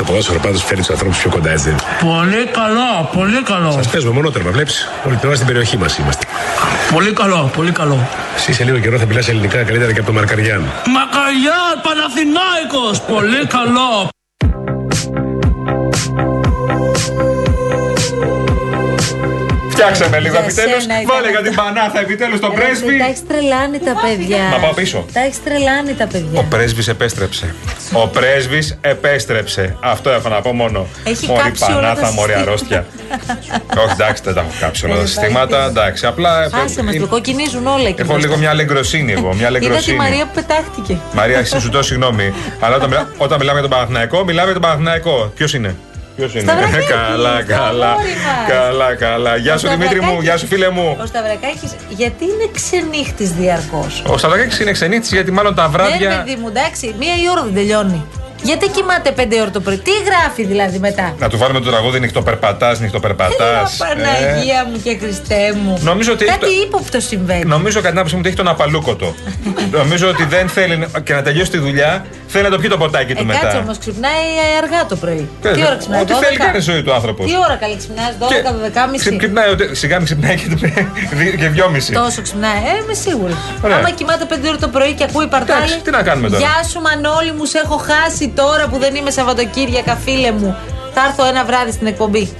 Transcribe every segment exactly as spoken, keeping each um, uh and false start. Το ποδόσφαιρο πάντως φέρνει τους ανθρώπους πιο κοντά, έτσι δεν είναι? Πολύ καλό, πολύ καλό. Σας παίζουμε μονότερμα, βλέπεις. Όλη την ώρα στην περιοχή μας είμαστε. Πολύ καλό, πολύ καλό. Εσύ σε λίγο καιρό θα μιλάς ελληνικά καλύτερα και από τον Μαρκαριάν. Μαρκαριάν, Παναθηναϊκός, πολύ καλό. Φτιάξε με λίγο επιτέλους, βάλε για την Πανάθα επιτέλους τον πρέσβη. Τα έχεις τρελάνει τα παιδιά. Να πάω πίσω. Τα έχεις τρελάνει τα παιδιά. Ο πρέσβης επέστρεψε. Ο πρέσβης επέστρεψε. Αυτό έχω να πω μόνο. Μωρή Πανάθα, μωρή αρρώστια. Όχι, εντάξει, δεν τα έχω κάψει όλα τα συστήματα. Εντάξει, απλά. Άσε με, το κοκκινίζουν όλα εκεί. Έχω λίγο μια λεγκροσύνη εγώ. Είδα τη Μαρία που πετάχτηκε. Μαρία, εσύ σου ζητώ συγγνώμη. Αλλά όταν μιλάμε για τον Παναθηναϊκό, μιλάμε για τον Παναθηναϊκό. Ποιο είναι? Σταυρακάκη, καλά, καλά, καλά, καλά. Γεια σου Δημήτρη μου, γεια σου φίλε μου. Ο Σταυρακάκης γιατί είναι ξενύχτης διαρκώς? Ο Σταυρακάκης είναι ξενύχτης γιατί μάλλον τα βράδια. Ναι, παιδί μου, εντάξει, μία η ώρα δεν τελειώνει. Γιατί κοιμάται πέντε ώρα το πρωί, τι γράφει δηλαδή μετά? Να του βάλουμε το τραγούδι νυχτοπερπατάς, νυχτοπερπατάς. Παναγία μου και Χριστέ μου. Νομίζω ότι κάτι ύποπτο συμβαίνει. Νομίζω κατά την άποψή μου ότι έχει τον απαλούκοτο. Νομίζω ότι δεν θέλει και να τελειώσει τη δουλειά, θέλει να το πιει το ποτάκι του ε, μετά. Κάτσε όμως, ξυπνάει αργά το πρωί. Πες, τι ώρα ξυπνάει? Ό,τι θέλει κάνει ζωή του άνθρωπος. Τι ώρα καλή ξυπνάς, δώδεκα με δεκάμιση? Ξυπνάει, σιγά ξυπνάει και δυόμιση. Τόσο ξυπνάει, ε, είμαι σίγουρη. Άμα κοιμάται πέντε ώρα το πρωί και ακούει παρτάλι. Τι να κάνουμε τώρα? Γεια σου Μανώλη μου, σε έχω χάσει τώρα που δεν είμαι Σαββατοκύριακα, φίλε μου. Θα έρθω ένα βράδυ στην εκπομπή.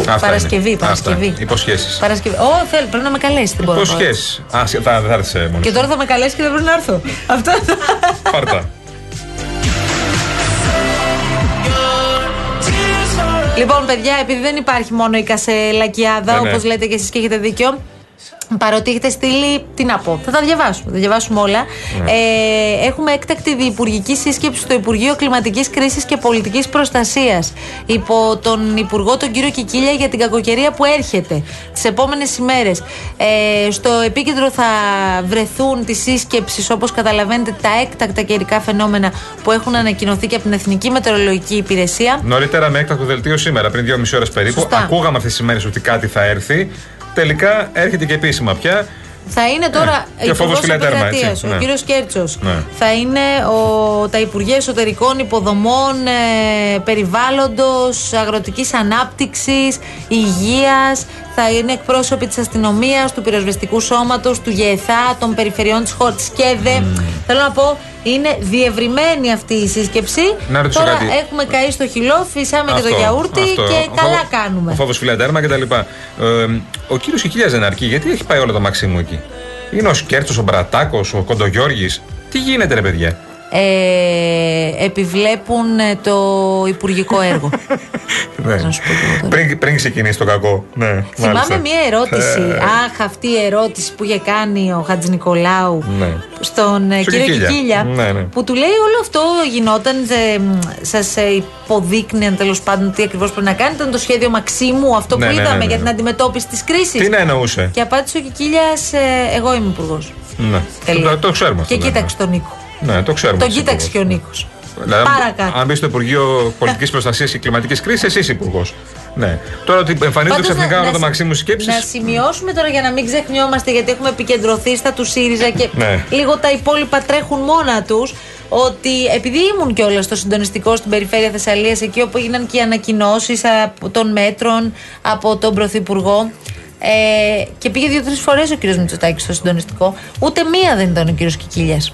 Αυτά Παρασκευή, είναι. Παρασκευή. Αυτά. Υποσχέσεις. Παρασκευή. Ω, θέλει, πρέπει να με καλέσει την Παρασκευή. Υποσχέσεις. Α, δεν θα έρθει μόνο. Και τώρα θα με καλέσει και δεν πρέπει να έρθω. Αυτό. Πάρτα. Λοιπόν, παιδιά, επειδή δεν υπάρχει μόνο η Κασελακιάδα, όπως λέτε και εσείς και έχετε δίκιο. Παρότι έχετε στείλει, τι να πω, θα τα διαβάσουμε, θα τα διαβάσουμε όλα. Mm. Ε, έχουμε έκτακτη διυπουργική σύσκεψη στο Υπουργείο Κλιματικής Κρίσης και Πολιτικής Προστασίας υπό τον Υπουργό τον κύριο Κικίλια για την κακοκαιρία που έρχεται τις επόμενες ημέρες. Ε, στο επίκεντρο θα βρεθούν τις σύσκεψεις, όπως καταλαβαίνετε, τα έκτακτα καιρικά φαινόμενα που έχουν ανακοινωθεί και από την Εθνική Μετεωρολογική Υπηρεσία. Νωρίτερα με έκτακτο δελτίο σήμερα, πριν δύο μισή ώρες περίπου. Σωστά. Ακούγαμε αυτές τις ημέρες ότι κάτι θα έρθει. Τελικά έρχεται και επίσημα πια. Θα είναι τώρα ε, υπουργός επικρατείας, ο ναι. κύριος Κέρτσος. Ναι. Θα είναι ο, τα Υπουργεία Εσωτερικών Υποδομών, ε, Περιβάλλοντος, Αγροτικής Ανάπτυξης, Υγείας. Θα είναι εκπρόσωποι της αστυνομίας, του πυροσβεστικού σώματος, του ΓΕΘΑ, των περιφερειών της χώρας της ΚΕΔΕ. Mm. Θέλω να πω, είναι διευρυμένη αυτή η σύσκεψη. Να ρωτήσω τώρα κάτι. Έχουμε καεί στο χυλό, φυσάμε αυτό, και το γιαούρτι αυτό. Και ο καλά φόβ, κάνουμε. Ο φόβος φιλατέρμα κτλ. Ε, ο κύριος Κικίλιας δεν αρκεί, γιατί έχει πάει όλο το Μαξίμου εκεί? Είναι ο Σκέρτσος, ο Μπρατάκος, ο Κοντογιώργης. Τι γίνεται ρε παιδιά? Ε, επιβλέπουν το υπουργικό έργο. πριν, πριν ξεκινήσει το κακό. Ναι, θυμάμαι μάλιστα. Μία ερώτηση. Αχ, αυτή η ερώτηση που είχε κάνει ο Χατζη Νικολάου ναι. στον Στο κύριο Κικίλια, Κικίλια ναι, ναι. που του λέει όλο αυτό γινόταν, ε, σας υποδείκνυαν τέλος πάντων τι ακριβώς πρέπει να κάνετε. Ήταν το σχέδιο Μαξίμου, αυτό ναι, που ναι, είδαμε ναι, ναι, ναι. για την αντιμετώπιση της κρίσης. Τι να εννοούσε? Και απάντησε ο Κικίλιας, ε, εγώ είμαι υπουργός. Ναι. Το, το ξέρουμε αυτό. Και ναι, κοίταξε ναι. τον Νίκο. Ναι, το ξέρουμε. Τον κοίταξε και ο Νίκος. Δηλαδή, παρακάτω. Αν μπει στο Υπουργείο Πολιτικής Προστασίας και Κλιματικής Κρίσης, εσύ υπουργός. Ναι. Τώρα ότι εμφανίζονται ξαφνικά όλα τα Μαξίμου σκέψεις. Να σημειώσουμε τώρα για να μην ξεχνιόμαστε, γιατί έχουμε επικεντρωθεί στα του ΣΥΡΙΖΑ και ναι. λίγο τα υπόλοιπα τρέχουν μόνα τους. Ότι επειδή ήμουν κιόλα στο συντονιστικό στην περιφέρεια Θεσσαλίας, εκεί όπου έγιναν και οι ανακοινώσεις των μέτρων από τον Πρωθυπουργό. Ε, και πήγε δύο-τρεις φορές ο κύριος Μητσοτάκης στο συντονιστικό, ούτε μία δεν ήταν ο κύριος Κικίλιας.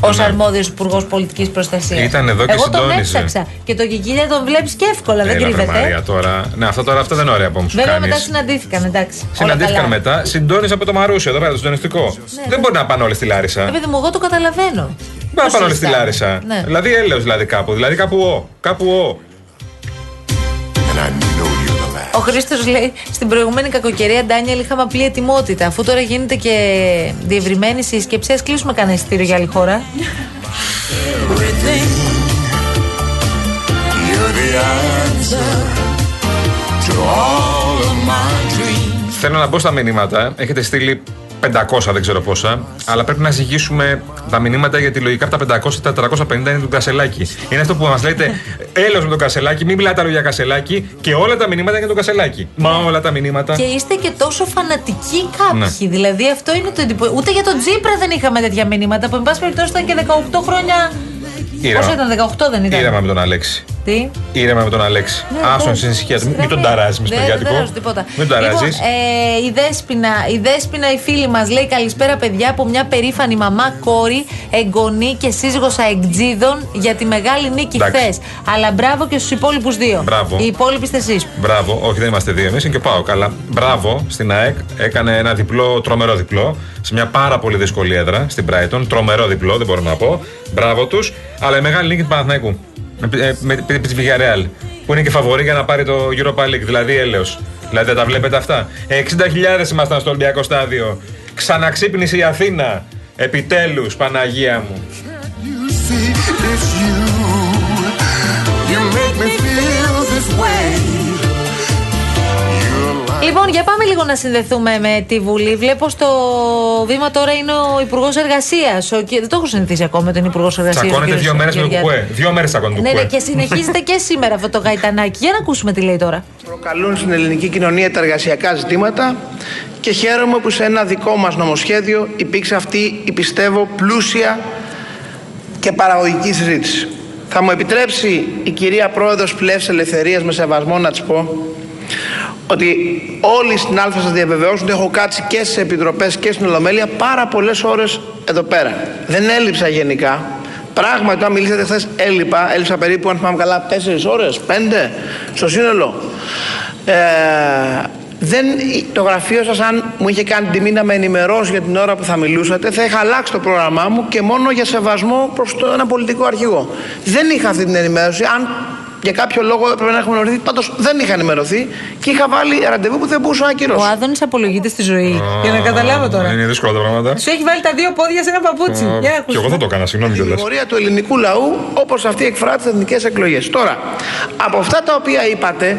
Ως ναι. αρμόδιος υπουργός πολιτικής προστασίας. Ήταν εδώ και εγώ συντόνιζε. Τον έψαξα. Και τον Κικίλια τον βλέπεις και εύκολα, έλα, δεν κρύβεται. Μαρία, τώρα. Ναι, αυτά τώρα αυτά δεν είναι ωραία που μου σου βέβαια κάνεις. Μετά συναντήθηκαν, εντάξει. Συναντήθηκαν μετά, συντόνιζε από το Μαρούσιο, εδώ πέρα το συντονιστικό. Ναι, δεν μπορεί να πάνε όλοι στη Λάρισα. Επειδή μου, εγώ το καταλαβαίνω. Να πάνε όλοι στη Λάρισα. Ναι. Δηλαδή έλεος δηλαδή κάπου. Δηλαδή κάπου ο. Κάπου ο. Ο Χρήστος λέει: στην προηγούμενη κακοκαιρία, Ντάνιελ, είχαμε απλή ετοιμότητα. Αφού τώρα γίνεται και διευρυμένη σύσκεψη, ας κλείσουμε κανένα εισιτήριο για άλλη χώρα. Θέλω να μπω στα μηνύματα. Έχετε στείλει πεντακόσια, δεν ξέρω πόσα, αλλά πρέπει να ζυγίσουμε τα μηνύματα γιατί λογικά από τα πεντακόσια, τα τετρακόσια πενήντα είναι του Κασελάκη. Είναι αυτό που μας λέτε, έλεος με τον Κασελάκη, μην μιλάτε άλλο για Κασελάκη και όλα τα μηνύματα είναι του Κασελάκη. Μα όλα τα μηνύματα. Και είστε και τόσο φανατικοί κάποιοι. Ναι. Δηλαδή αυτό είναι το εντυπωσιακό. Ούτε για τον Τσίπρα δεν είχαμε τέτοια μηνύματα που, εν πάση περιπτώσει, ήταν και δεκαοκτώ χρόνια. Ήρεμα. Όσο ήταν, δεκαοκτώ δεν ήταν. Ήρεμα με τον Αλέξη. αυτή. Ήρεμα με τον Αλέξη. Άστον στην ησυχία του. Μην τον ταράζει με σπεριάτικο. Μην τον ταράζει. Η Δέσποινα, η φίλη μας, λέει καλησπέρα παιδιά από μια περήφανη μαμά, κόρη, εγγονή και σύζυγος Αεκτζίδων για τη μεγάλη νίκη χθες. Αλλά μπράβο και στους υπόλοιπους δύο. Μπράβο. Οι υπόλοιποι είστε εσείς. Μπράβο. Όχι, δεν είμαστε δύο εμείς, είναι και πάω καλά. Μπράβο στην ΑΕΚ. Έκανε ένα διπλό, τρομερό διπλό. Σε μια πάρα πολύ δύσκολη έδρα στην Brighton. Τρομερό διπλό, δεν μπορώ να πω. Μπράβο τους. Αλλά η μεγάλη νίκη του Παναθηναϊκού. Επί τη Real. Που είναι και φαβορή για να πάρει το Europa League. Δηλαδή έλεος. Δηλαδή δεν τα βλέπετε αυτά. εξήντα χιλιάδες ήμασταν στο Ολυμπιακό Στάδιο. Ξαναξύπνησε η Αθήνα. Επιτέλους, Παναγία μου. Λοιπόν, για πάμε λίγο να συνδεθούμε με τη Βουλή. Βλέπω στο βήμα τώρα είναι ο Υπουργός Εργασίας. Ο... Δεν το έχω συνηθίσει ακόμα με τον Υπουργό Εργασίας. Τσακώνεται δύο μέρες με τον Κουκουέ. Δύο μέρες τσακώνεται τον Κουκουέ. Ναι, και συνεχίζεται και σήμερα αυτό το γαϊτανάκι. Για να ακούσουμε τι λέει τώρα. Προκαλούν στην ελληνική κοινωνία τα εργασιακά ζητήματα και χαίρομαι που σε ένα δικό μας νομοσχέδιο υπήρξε αυτή η, πιστεύω, πλούσια και παραγωγική συζήτηση. Θα μου επιτρέψει η κυρία Πρόεδρος Πλεύση Ελευθερίας με σεβασμό να της πω ότι όλοι στην Αλφα σας διαβεβαιώσουν ότι έχω κάτσει και στις επιτροπές και στην Ολομέλεια πάρα πολλές ώρες εδώ πέρα. Δεν έλειψα γενικά. Πράγματι, όταν μιλήσατε χθες, έλειπα. Έλειψα περίπου, αν θυμάμαι καλά, τέσσερις ώρες, πέντε στο σύνολο. Ε, δεν, το γραφείο σας, αν μου είχε κάνει τιμή να με ενημερώσει για την ώρα που θα μιλούσατε, θα είχα αλλάξει το πρόγραμμά μου και μόνο για σεβασμό προς το, ένα πολιτικό αρχηγό. Δεν είχα αυτή την ενημέρωση. Αν για κάποιο λόγο έπρεπε να έχουμε ενημερωθεί. Πάντως δεν είχα ενημερωθεί και είχα βάλει ραντεβού που δεν μπορούσα να ακυρώσω. Ο Άδωνης απολογείται στη ζωή. Oh, για να καταλάβω τώρα. Είναι δύσκολα τα πράγματα. Σου έχει βάλει τα δύο πόδια σε ένα παπούτσι. Oh, για και εγώ θα το έκανα, συγγνώμη κιόλας. Η πορεία του ελληνικού λαού, όπως αυτή εκφράζει στις εθνικές εκλογές. Τώρα, από αυτά τα οποία είπατε,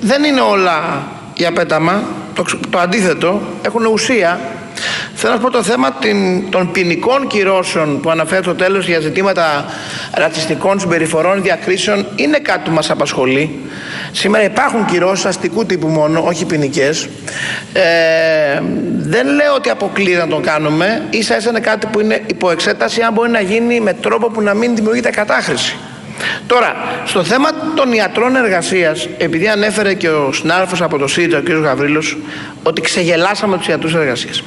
δεν είναι όλα για πέταμα. Το, το αντίθετο, έχουν ουσία. Θέλω να πω το θέμα την, των ποινικών κυρώσεων που αναφέρει το τέλος για ζητήματα ρατσιστικών συμπεριφορών, διακρίσεων, είναι κάτι που μας απασχολεί. Σήμερα υπάρχουν κυρώσεις αστικού τύπου μόνο, όχι ποινικές. Ε, δεν λέω ότι αποκλείεται να το κάνουμε. Ίσα ίσα είναι κάτι που είναι υπό εξέταση, αν μπορεί να γίνει με τρόπο που να μην δημιουργείται κατάχρηση. Τώρα, στο θέμα των ιατρών εργασίας, επειδή ανέφερε και ο συνάδελφος από το ΣΥΡΙΖΑ, ο κ. Γαβρίλος, ότι ξεγελάσαμε τους ιατρούς εργασίας.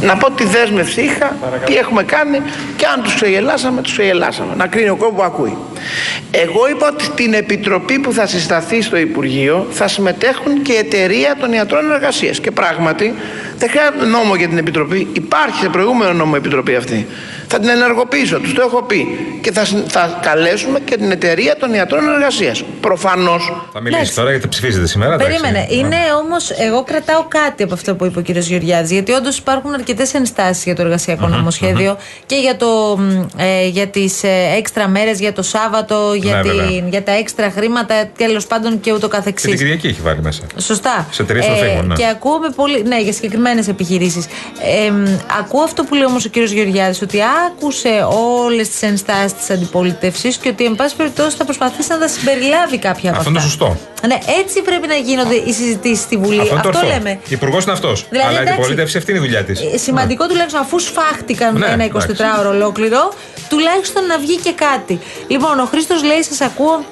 Να πω τη δέσμευση είχα, παρακαλώ, τι έχουμε κάνει και αν τους ξεγελάσαμε, τους ξεγελάσαμε. Να κρίνει ο κόμπος που ακούει. Εγώ είπα ότι στην επιτροπή που θα συσταθεί στο Υπουργείο θα συμμετέχουν και η εταιρεία των ιατρών εργασίας. Και πράγματι δεν χρειάζεται νόμο για την επιτροπή. Υπάρχει σε προηγούμενο νόμο η επιτροπή αυτή. Θα την ενεργοποιήσω, τους το έχω πει. Και θα, θα καλέσουμε και την εταιρεία των ιατρών εργασίας. Προφανώς. Θα μιλήσει τώρα γιατί ψηφίζετε σήμερα. Περίμενε. Εντάξει. Είναι όμως, εγώ κρατάω κάτι από αυτό που είπε ο κ. Γεωργιάδης. Γιατί όντως υπάρχουν αρκετές ενστάσεις για το εργασιακό uh-huh, νομοσχέδιο uh-huh. και για, ε, για τις έξτρα μέρες, για το Σάββατο, για, ναι, την, για τα έξτρα χρήματα, τέλος πάντων και ούτω καθεξής. Και την Κυριακή έχει βάλει μέσα. Σωστά. Σε τρεις ε, τροφίγων, ναι. Και ακούμε πολύ. Ναι, για συγκεκριμένες επιχειρήσεις. Ε, ε, ακούω αυτό που λέει όμως ο κ. Γεωργιάδης, ότι άκουσε όλες τις ενστάσεις της αντιπολίτευσης και ότι εν πάση περιπτώσει θα προσπαθήσει να τα συμπεριλάβει κάποια από αυτά. Αυτό είναι σωστό. Ναι, έτσι πρέπει να γίνονται οι συζητήσεις στη Βουλή. Αυτό, αυτό, αυτό λέμε. Υπουργός είναι αυτός. Δηλαδή, αλλά η αντιπολίτευση αυτή είναι η δουλειά της. Σημαντικό, ναι, τουλάχιστον αφού σφάχτηκαν, ναι, ένα εικοσιτετράωρο ολόκληρο, τουλάχιστον να βγει και κάτι. Λοιπόν, ο Χρήστος λέει: σας ακούω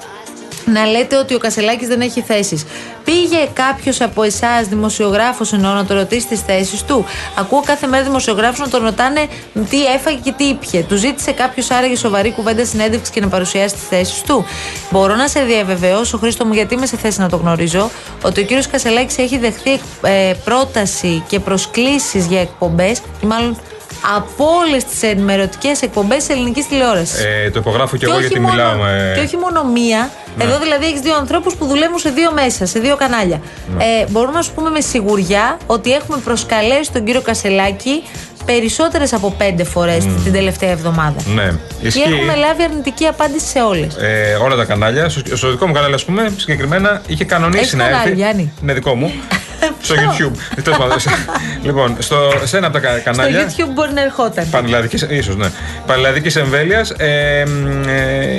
να λέτε ότι ο Κασελάκης δεν έχει θέσεις. Πήγε κάποιος από εσάς, δημοσιογράφος, εννοώ, να το ρωτήσει τις θέσεις του? Ακούω κάθε μέρα δημοσιογράφους να τον ρωτάνε τι έφαγε και τι ήπιε. Του ζήτησε κάποιος άραγε σοβαρή κουβέντα συνέντευξη και να παρουσιάσει τις θέσεις του? Μπορώ να σε διαβεβαιώσω, Χρήστο μου, γιατί είμαι σε θέση να το γνωρίζω, ότι ο κύριος Κασελάκης έχει δεχθεί ε, πρόταση και προσκλήσεις για εκπομπές, μάλλον από όλες τις ενημερωτικές εκπομπές ελληνικής τηλεόρασης. Ε, το υπογράφω και, και εγώ γιατί μόνο, μιλάω με... Και όχι μόνο μία. Ναι. Εδώ δηλαδή έχεις δύο ανθρώπους που δουλεύουν σε δύο μέσα, σε δύο κανάλια. Ναι. Ε, μπορούμε να σου πούμε με σιγουριά ότι έχουμε προσκαλέσει τον κύριο Κασελάκη περισσότερες από πέντε φορές mm. την τελευταία εβδομάδα. Ναι. Και Ισχύει. Έχουμε λάβει αρνητική απάντηση σε όλες. Ε, όλα τα κανάλια. Στο, στο δικό μου κανάλι, ας πούμε, συγκεκριμένα είχε κανονίσει Έχεις να κανάλι, έρθει. Γιάννη. Ναι, δικό μου. Στο YouTube. Λοιπόν, στο, σε ένα από τα κανάλια. Στο YouTube μπορεί να ερχόταν. Ίσως, ναι. Πανελλαδικής εμβέλειας. Ε, ε,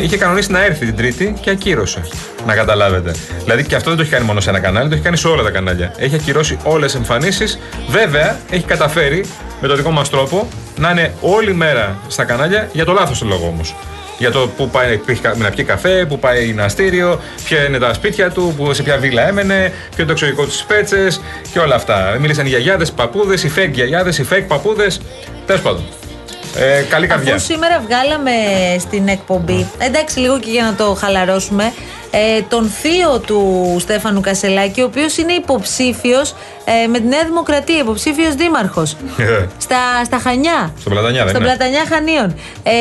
είχε κανονίσει να έρθει την Τρίτη και ακύρωσε. Να καταλάβετε. Δηλαδή και αυτό δεν το έχει κάνει μόνο σε ένα κανάλι, το έχει κάνει σε όλα τα κανάλια. Έχει ακυρώσει όλες τις εμφανίσεις. Βέβαια, έχει καταφέρει με τον δικό μας τρόπο να είναι όλη μέρα στα κανάλια για το λάθος του λόγο όμως. για το πού πάει να πιει καφέ, πού πάει γυμναστήριο, ποια είναι τα σπίτια του, σε ποια βίλα έμενε, ποιο είναι το εξωτερικό του πέτσες και όλα αυτά. Μίλησαν οι γιαγιάδες, οι παππούδες, οι fake γιαγιάδες, οι fake παππούδες. Τέλος πάντων. Ε, καλή καρδιά. Αφού σήμερα βγάλαμε στην εκπομπή, εντάξει, λίγο και για να το χαλαρώσουμε, ε, τον θείο του Στέφανου Κασελάκη, ο οποίος είναι υποψήφιος ε, με τη Νέα Δημοκρατία, υποψήφιος δήμαρχος στα, στα Χανιά. Στον Πλατανιά, στον Πλατανιά Χανίων. Ε,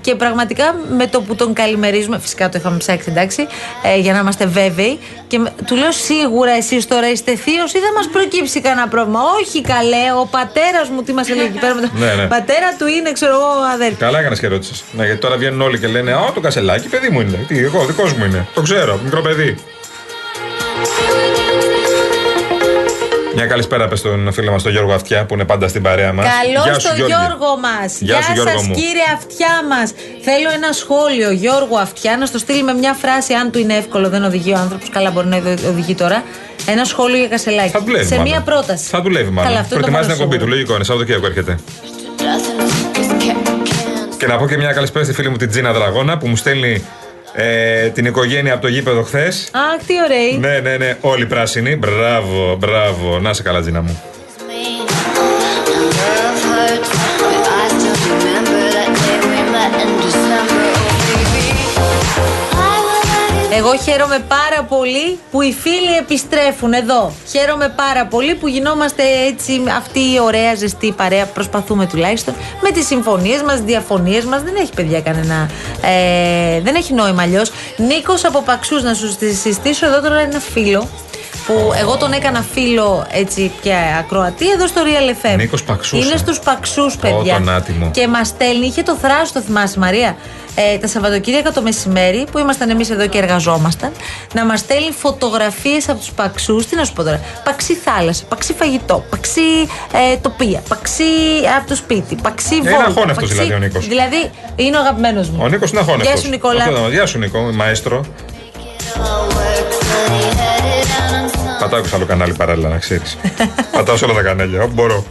και πραγματικά με το που τον καλημερίζουμε, φυσικά το είχαμε ψάξει, εντάξει, ε, για να είμαστε βέβαιοι. Και του λέω, σίγουρα εσείς τώρα είστε θείος ή θα μας προκύψει κανένα πρόβλημα? Όχι, καλέ, ο πατέρας μου, τι μας έλεγε εκεί πέρα με τον ναι, ναι. πατέρα του είναι, ξέρω εγώ, αδέρφη. Καλά έκανες και ρώτησες. Ναι, γιατί τώρα βγαίνουν όλοι και λένε, α, το Κασελάκη, παιδί μου είναι. Τι, εγώ, δικός μου είναι. Το ξέρω, μικρό παιδί. Μια καλησπέρα πες στον φίλο μας τον Γιώργο Αυτιά που είναι πάντα στην παρέα μας. Καλώς τον Γιώργο, Γιώργο μας. Γεια, Γεια σου, Γιώργο σας μου. Κύριε Αυτιά μας. Θέλω ένα σχόλιο Γιώργου Αυτιά, να στο στείλει με μια φράση, αν του είναι εύκολο, δεν οδηγεί ο άνθρωπος, καλά μπορεί να οδηγεί τώρα. Ένα σχόλιο για Κασελάκη. Θα δουλεύει, σε μάλλον. Μια πρόταση. Θα δουλεύει μάλλον. Προετοιμάζει την εκπομπή του, λογικό είναι, Σαββατοκύριακο έρχεται. Και να πω και μια καλησπέρα στη φίλη μου την Τζίνα Δραγώνα που μου στέλνει Ε, την οικογένεια από το γήπεδο χθες. Αχ, τι ωραίοι. Ναι, ναι, ναι, όλοι πράσινοι. Μπράβο, μπράβο. Να σε καλά, Τζίνα μου. Εγώ χαίρομαι πάρα πολύ που οι φίλοι επιστρέφουν εδώ. Χαίρομαι πάρα πολύ που γινόμαστε έτσι αυτή η ωραία ζεστή παρέα. Προσπαθούμε τουλάχιστον με τις συμφωνίες μας, τις διαφωνίες μας. Δεν έχει, παιδιά, κανένα. Ε, δεν έχει νόημα αλλιώς. Νίκος από Παξούς, να σου συστήσω εδώ τώρα ένα φίλο που εγώ τον έκανα φίλο έτσι πια ακροατή εδώ στο Real εφ εμ. Νίκος Παξούς. Είναι στους Παξούς, παιδιά. Oh, και μας στέλνει, είχε το θράσος, το θυμάσαι, Μαρία. Ε, τα Σαββατοκύριακα το μεσημέρι που ήμασταν εμείς εδώ και εργαζόμασταν, να μας στέλνει φωτογραφίες από τους Παξούς. Τι να σου πω τώρα, παξί θάλασσα, παξί φαγητό, παξί ε, τοπία, παξί από το σπίτι, παξί βόλτα. Είναι αχώνευτος δηλαδή ο Νίκος. Δηλαδή είναι ο αγαπημένος μου. Ο Νίκος είναι αχώνευτος. Γεια σου, Νικολάου. Γεια σου, Νίκο, μαέστρο. Πατάω και σ' άλλο κανάλι παράλληλα, να ξέρεις. Πατάω σε όλα τα κανάλια, όπου μπορώ.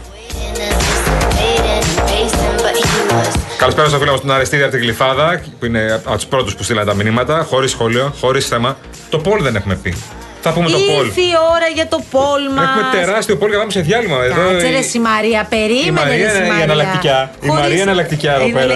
Καλησπέρα στο φίλο μας τον Αριστίδη από την Γλυφάδα, που είναι από τους πρώτους που στείλανε τα μηνύματα. Χωρίς σχόλιο, χωρίς θέμα. Το poll δεν έχουμε πει. Θα πούμε το poll. Ήρθε η ώρα για το poll μας. Έχουμε τεράστιο poll, κατάμε σε διάλειμμα. Κάτσε ρε η Μαρία, περίμενε ρε η Μαρία. Η Μαρία είναι εναλλακτικά εδώ πέρα. Είναι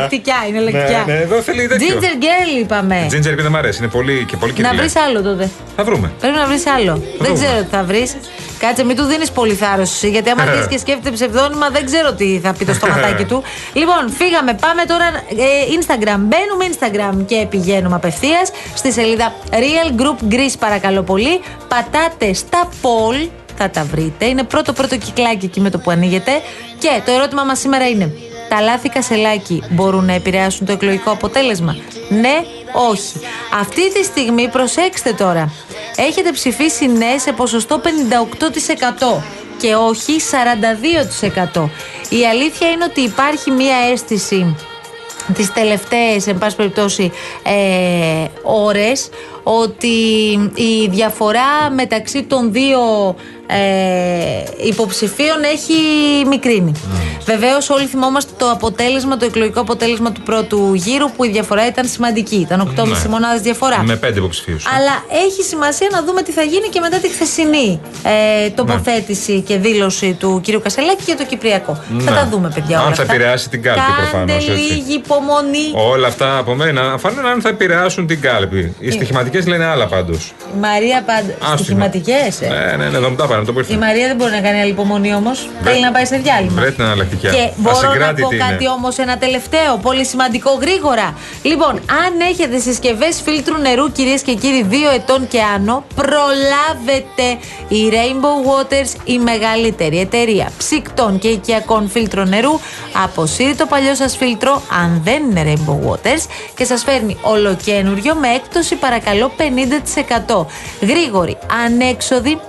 εναλλακτικά. Ginger girl είπαμε. Ginger girl δεν μ' αρέσει, είναι πολύ και πολύ κυρία. Να βρεις άλλο τότε. Θα βρούμε. Πρέπει να βρεις άλλο. Δεν ξέρω τι θα βρεις. Κάτσε, μην του δίνεις πολύ θάρρος εσύ, γιατί άμα αρχίσεις και σκέφτεται ψευδόνυμα, δεν ξέρω τι θα πει το στοματάκι του. Λοιπόν, φύγαμε, πάμε τώρα ε, Instagram. Μπαίνουμε Instagram και πηγαίνουμε απευθείας στη σελίδα Real Group Greece, παρακαλώ πολύ. Πατάτε στα poll, θα τα βρείτε. Είναι πρώτο-πρώτο κυκλάκι εκεί με το που ανοίγετε. Και το ερώτημα μας σήμερα είναι: τα λάθη Κασελάκη μπορούν να επηρεάσουν το εκλογικό αποτέλεσμα? Ναι, όχι. Αυτή τη στιγμή, προσέξτε τώρα, έχετε ψηφίσει ναι σε ποσοστό πενήντα οκτώ τοις εκατό και όχι σαράντα δύο τοις εκατό. Η αλήθεια είναι ότι υπάρχει μία αίσθηση τις τελευταίες, εν πάση περιπτώσει, ε, ώρες, ότι η διαφορά μεταξύ των δύο ε, υποψηφίων έχει μικρύνει. Mm. Βεβαίως όλοι θυμόμαστε το αποτέλεσμα, το εκλογικό αποτέλεσμα του πρώτου γύρου, που η διαφορά ήταν σημαντική, ήταν οκτώ κόμμα πέντε ναι. μονάδες διαφορά. Με πέντε υποψηφίους. Αλλά έχει σημασία να δούμε τι θα γίνει και μετά τη χθεσινή ε, τοποθέτηση ναι. και δήλωση του κ. Κασελάκη για το Κυπριακό. Ναι. Θα τα δούμε, παιδιά. Αν θα επηρεάσει την κάλπη, προφανώς. Κάντε λίγη υπομονή. Όλα αυτά από μένα φανούν αν θα επηρεάσουν την κάλπη. Οι στοιχηματικές λένε άλλα πάντως. Η Μαρία πάντως. Στοιχηματικές. Ε. Ναι, ναι, ναι, εδώ μου τα πάνε. Η Μαρία δεν μπορεί να κάνει άλλη υπομονή όμως. Βρε... Θέλει να πάει σε διάλειμμα. Βρε την εναλλακτική. Και μπορώ να πω είναι. κάτι όμως, ένα τελευταίο, πολύ σημαντικό, γρήγορα. Λοιπόν, αν έχετε συσκευές φίλτρου νερού, κυρίες και κύριοι, δύο ετών και άνω, προλάβετε. Η Rainbow Waters, η μεγαλύτερη εταιρεία ψυκτών και οικιακών φίλτρων νερού, αποσύρει το παλιό σας φίλτρο, αν δεν είναι Rainbow Waters, και σας φέρνει ολοκένουργιο με έκπτωση, παρακαλώ, πενήντα τοις εκατό. Γρήγορη, ανέξοδη,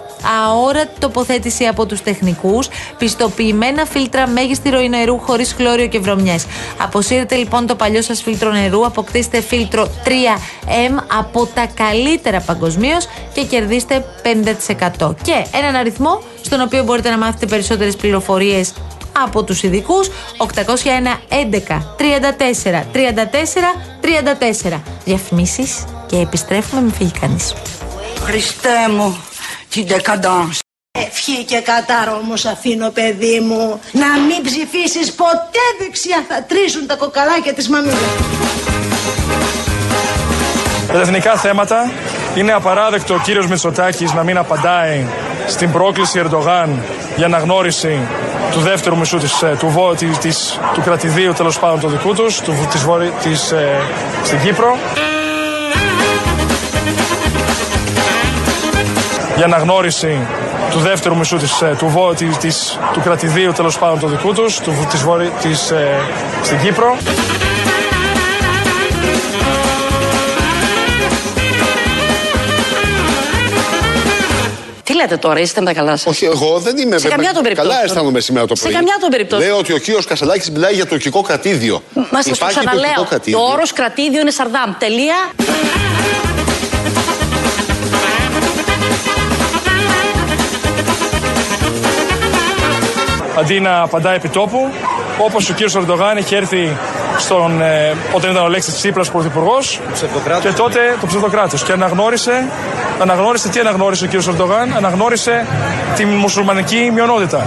αόρατη τοποθέτηση από τους τεχνικούς, πιστοποιημένα φίλτρα, μέγιστη ροή νερού χωρίς χλώριο και βρωμιές. Αποσύρετε λοιπόν το παλιό σας φίλτρο νερού, αποκτήστε φίλτρο τρία εμ από τα καλύτερα παγκοσμίως και κερδίστε πενήντα τοις εκατό. Και έναν αριθμό στον οποίο μπορείτε να μάθετε περισσότερες πληροφορίες από τους ειδικούς, οκτακόσια ένα έντεκα τριάντα τέσσερα τριάντα τέσσερα τριάντα τέσσερα. Διαφημίσεις και επιστρέφουμε, μην φύγει κανείς. Χριστέ μου, την δεκαδάνς. Ευχή και κατάρο όμως αφήνω, παιδί μου. Να μην ψηφίσεις ποτέ δεξιά, θα τρίσουν τα κοκαλάκια της μαμίλας. Τα εθνικά θέματα είναι απαράδεκτο ο κύριος Μητσοτάκης να μην απαντάει στην πρόκληση Ερντογάν για αναγνώριση του δεύτερου μισού της, του, της, του κρατηδίου, τέλος πάντων το δικού τους, του, της, της, ε, στην Κύπρο. Για αναγνώριση του δεύτερου μισού της, του, της, του κρατηδίου, τέλος πάντων το δικού τους, του, της, της, ε, στην Κύπρο. Τι λέτε τώρα, είστε με τα καλά σας? Όχι, εγώ δεν είμαι. Σε καμιά των περιπτώσεων. Καλά αισθάνομαι σήμερα το πρωί. Σε καμιά των περιπτώσεων. Λέω ότι ο κύριος Κασελάκης μιλάει για τουρκικό κρατήδιο. Μα σας το ξαναλέω. Το όρος κρατήδιο είναι Σαρδάμ. Τελεία. Αντί να απαντάει επί τόπου, όπως ο κύριος Ερντογάν είχε έρθει στον, ε, όταν ήταν ο Αλέξης Τσίπρας πρωθυπουργός, και τότε το ψευδοκράτος, και αναγνώρισε, αναγνώρισε τι αναγνώρισε ο κύριος Ερντογάν, αναγνώρισε τη μουσουλμανική μειονότητα.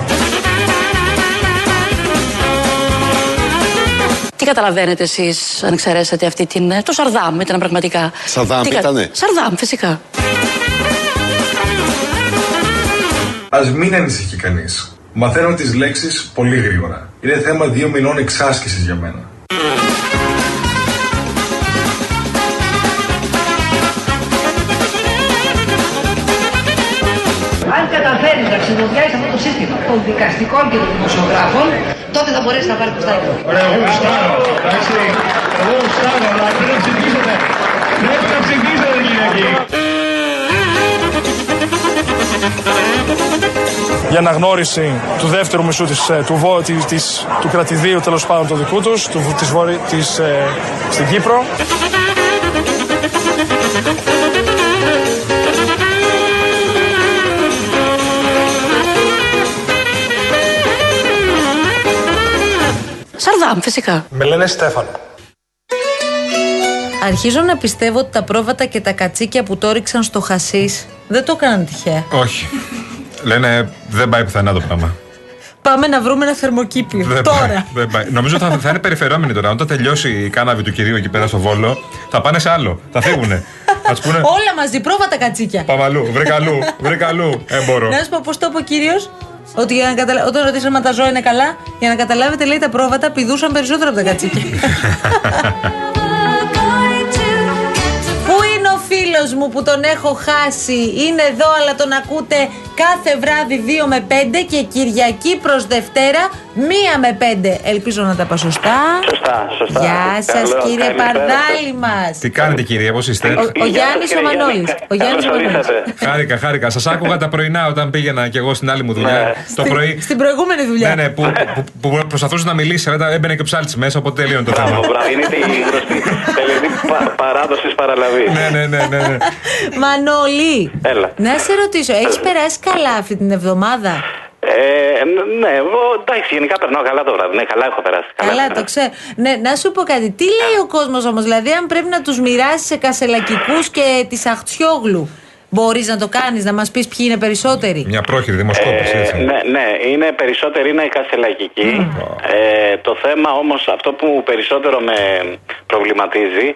Τι καταλαβαίνετε εσείς αν εξαιρέσατε αυτή την, το Σαρδάμ ήταν πραγματικά? Σαρδάμ τι, ήτανε. Σαρδάμ φυσικά. Ας μην ανησυχεί κανείς. Μαθαίνω τις λέξεις πολύ γρήγορα. Είναι θέμα δύο μηνών εξάσκησης για μένα. Αν καταφέρεις να ξενοδιάσεις αυτό το σύστημα των δικαστικών και των δημοσιογράφων, τότε θα μπορέσεις να πάρεις το στάδιο. Ωραία, εγώ γουστάρω, εντάξει. Εγώ γουστάρω, αλλά πρέπει να ψηφίσετε. Πρέπει να ψηφίσετε, Κυριακή. Για αναγνώριση του δεύτερου μισού της, του, της, του κρατηδίου, τέλος πάντων το δικού τους, του, της, της, ε, στην Κύπρο. Σαρδάμ, φυσικά. Με λένε Στέφανο. Αρχίζω να πιστεύω ότι τα πρόβατα και τα κατσίκια που το ρίξαν στο χασίς δεν το έκαναν τυχαία. Όχι. Λένε δεν πάει πουθενά το πράγμα. Πάμε να βρούμε ένα θερμοκήπιο. Δεν τώρα. Πάει, δεν πάει. Νομίζω θα, θα είναι περιφερόμενοι τώρα. Όταν τελειώσει η κάναβη του κυρίου εκεί πέρα στο Βόλο, θα πάνε σε άλλο. Θα φύγουνε. Πούνε... Όλα μαζί, πρόβατα κατσίκια. Παμαλού, βρεκαλού, βρεκαλού. Ε, μπορώ. Να σου πω πώς το είπε ο κύριος. Ότι για να καταλα... όταν ρωτήσαμε αν τα ζώα είναι καλά, για να καταλάβετε, λέει τα πρόβατα πηδούσαν περισσότερο από τα κατσίκια. Φίλος μου που τον έχω χάσει είναι εδώ, αλλά τον ακούτε κάθε βράδυ δύο με πέντε και Κυριακή προς Δευτέρα μία με πέντε. Ελπίζω να τα πάω σωστά. Σωστά, σωστά. Γεια σας. Καλό, κύριε Παρδάλη μας. Τι κάνετε κύριε, πώς είστε? Ο, ο Γιάννης ο Μανώλης. Ο Γιάννης ο Μανώλης. Χάρηκα, χάρηκα. Σας άκουγα τα πρωινά όταν πήγαινα και εγώ στην άλλη μου δουλειά. Το πρωί. Στην προηγούμενη δουλειά. Ναι, ναι, που, που, που προσπαθούσε να μιλήσει, αλλά έμπαινε και ο ψάλτης μέσα, οπότε τελείωνε το θέμα. Είναι η γνωστή παράδοση παραλαβή. Ναι, ναι, ναι. ναι. Μανώλη, να σε ρωτήσω, έχεις περάσει καλά αυτή την εβδομάδα? Ε, ναι, εγώ εντάξει, γενικά περνάω καλά το βράδυ. Ναι, καλά έχω περάσει. Καλά, καλά το ξέρω. Ναι, να σου πω κάτι. Τι λέει ο κόσμος όμως, δηλαδή, αν πρέπει να τους μοιράσει σε Κασελακικούς και τη Αχτσιόγλου, μπορείς να το κάνεις, να μας πεις ποιοι είναι περισσότεροι? Μια πρόχειρη δημοσκόπηση, έτσι. Ε, ναι, ναι, είναι περισσότεροι, είναι οι Κασελακικοί. Mm. Ε, το θέμα όμως, αυτό που περισσότερο με προβληματίζει,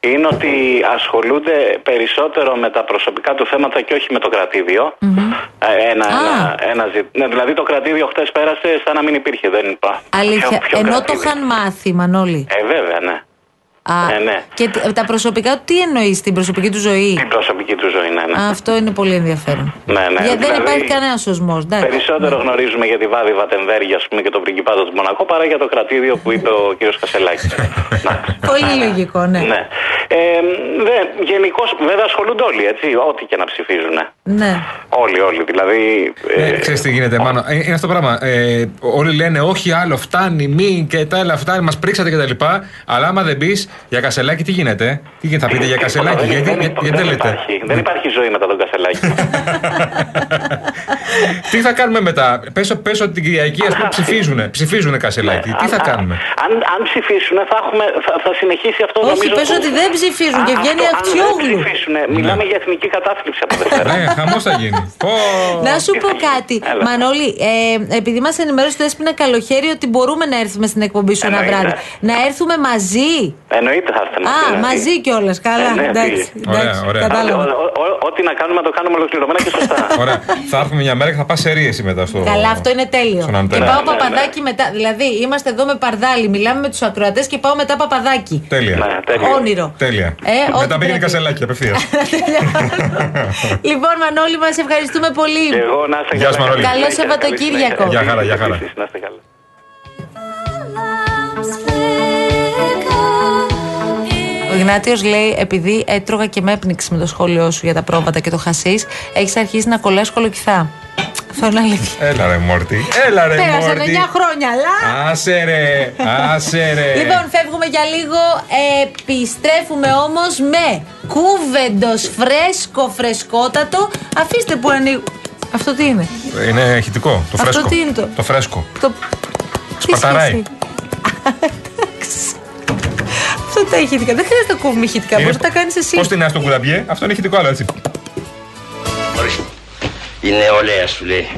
είναι ότι ασχολούνται περισσότερο με τα προσωπικά του θέματα και όχι με το κρατήδιο. Mm-hmm. ε, ένα, ah. ένα, ένα, ναι, δηλαδή το κρατήδιο χτες πέρασε σαν να μην υπήρχε. Δεν υπά... Αλήθεια, ποιο, ποιο ενώ κρατήδιο. Το είχαν μάθει, Μανώλη. Ε, βέβαια, ναι. Α, ναι, ναι. Και τα προσωπικά, τι εννοείς, την προσωπική του ζωή? Την προσωπική του ζωή, ναι, ναι. Α, αυτό είναι πολύ ενδιαφέρον. Ναι, ναι. Γιατί δηλαδή, δεν υπάρχει κανένας οσμός. Ναι, περισσότερο ναι. γνωρίζουμε για τη Βάδη Βατεμβέργη, ας πούμε, και τον πριγκιπάτο του Μονακό, παρά για το κρατήδιο που είπε ο κύριος Κασελάκης. Πολύ λογικό, ναι. ναι. Ε, δε, γενικώς, βέβαια ασχολούνται όλοι, έτσι, ό,τι και να ψηφίζουν. Ναι. Όλοι, όλοι. Δηλαδή. Ε, ε, ξέρεις τι γίνεται, Μάνο. Ε, είναι αυτό το πράγμα. Ε, όλοι λένε όχι, άλλο, φτάνει, μη και τα άλλα, φτάνει, μας πρίξατε κτλ. Αλλά άμα δεν μπει. Για Κασελάκη τι γίνεται, τι γίνεται, θα πείτε για Κασελάκη, γιατί δεν λέτε? Δεν υπάρχει ζωή μετά τον Κασελάκη. Τι θα κάνουμε μετά, πες ότι την Κυριακή ας πούμε ψηφίζουνε, ψηφίζουνε Κασελάκη, τι θα κάνουμε. Αν, αν ψηφίσουνε θα, έχουμε, θα, θα συνεχίσει αυτό το. Όχι, πες ότι δεν ψηφίζουν και βγαίνει Αυτιόγλου. Μιλάμε για εθνική κατάθλιψη από Δευτέρα. Ναι, χαμός θα γίνει. Να σου πω κάτι, Μανώλη, επειδή μας ενημέρωσε το Έσπινα Καλοχέρι ότι μπορούμε να έρθουμε στην εκπομπή σου ένα βράδυ. Να έρθουμε μαζί. Εννοείται θα έρθουμε μαζί. Α, μαζί κιόλας, καλά. Ό,τι να κάνουμε να το κάνουμε ολοκληρωμένα και σωστά. Ωραία, θα έρθουμε μια μέρα και θα πας σε ρίες μετά στο. Καλά, αυτό είναι τέλειο. Και πάω παπαδάκι μετά. Δηλαδή, είμαστε εδώ με παρδάλι, μιλάμε με τους ακροατές και πάω μετά παπαδάκι. Τέλεια. Όνειρο. Τέλεια. Ε, μετά πήγαινε Κασελάκη απευθείας. Λοιπόν, Μανώλη, μας ευχαριστούμε πολύ. Εγώ, να είστε καλά. Καλό Σαββατοκύριακο. Γεια χαρά, γεια χαρά. Ο Γνάτιος λέει: επειδή έτρωγα και με έπνιξε με το σχόλιο σου για τα πρόβατα και το χασίς, έχεις αρχίσει να κολλάς κολοκυθά. Έλα ρε Μόρτι. Έλα ρε Μόρτι. Πέρασαν εννιά χρόνια, αλλά. Άσε ρε, άσε ρε. Λοιπόν, φεύγουμε για λίγο. Επιστρέφουμε όμως με κούβεντος φρέσκο, φρεσκότατο. Αφήστε που ανοίγουν. Αυτό τι είναι. Είναι χητικό. Το φρέσκο. Αυτό τι είναι το. Το φρέσκο. Το. Σπαταράει. Αυτό τα ηχητικά. Δεν χρειάζεται να κόβουμε ηχητικά. Πώς τα κάνεις εσύ. Πώς την άστον κουδαμπιέ. Αυτό είναι ηχητικό, αλλά έτσι. Η νεολαία σου λέει.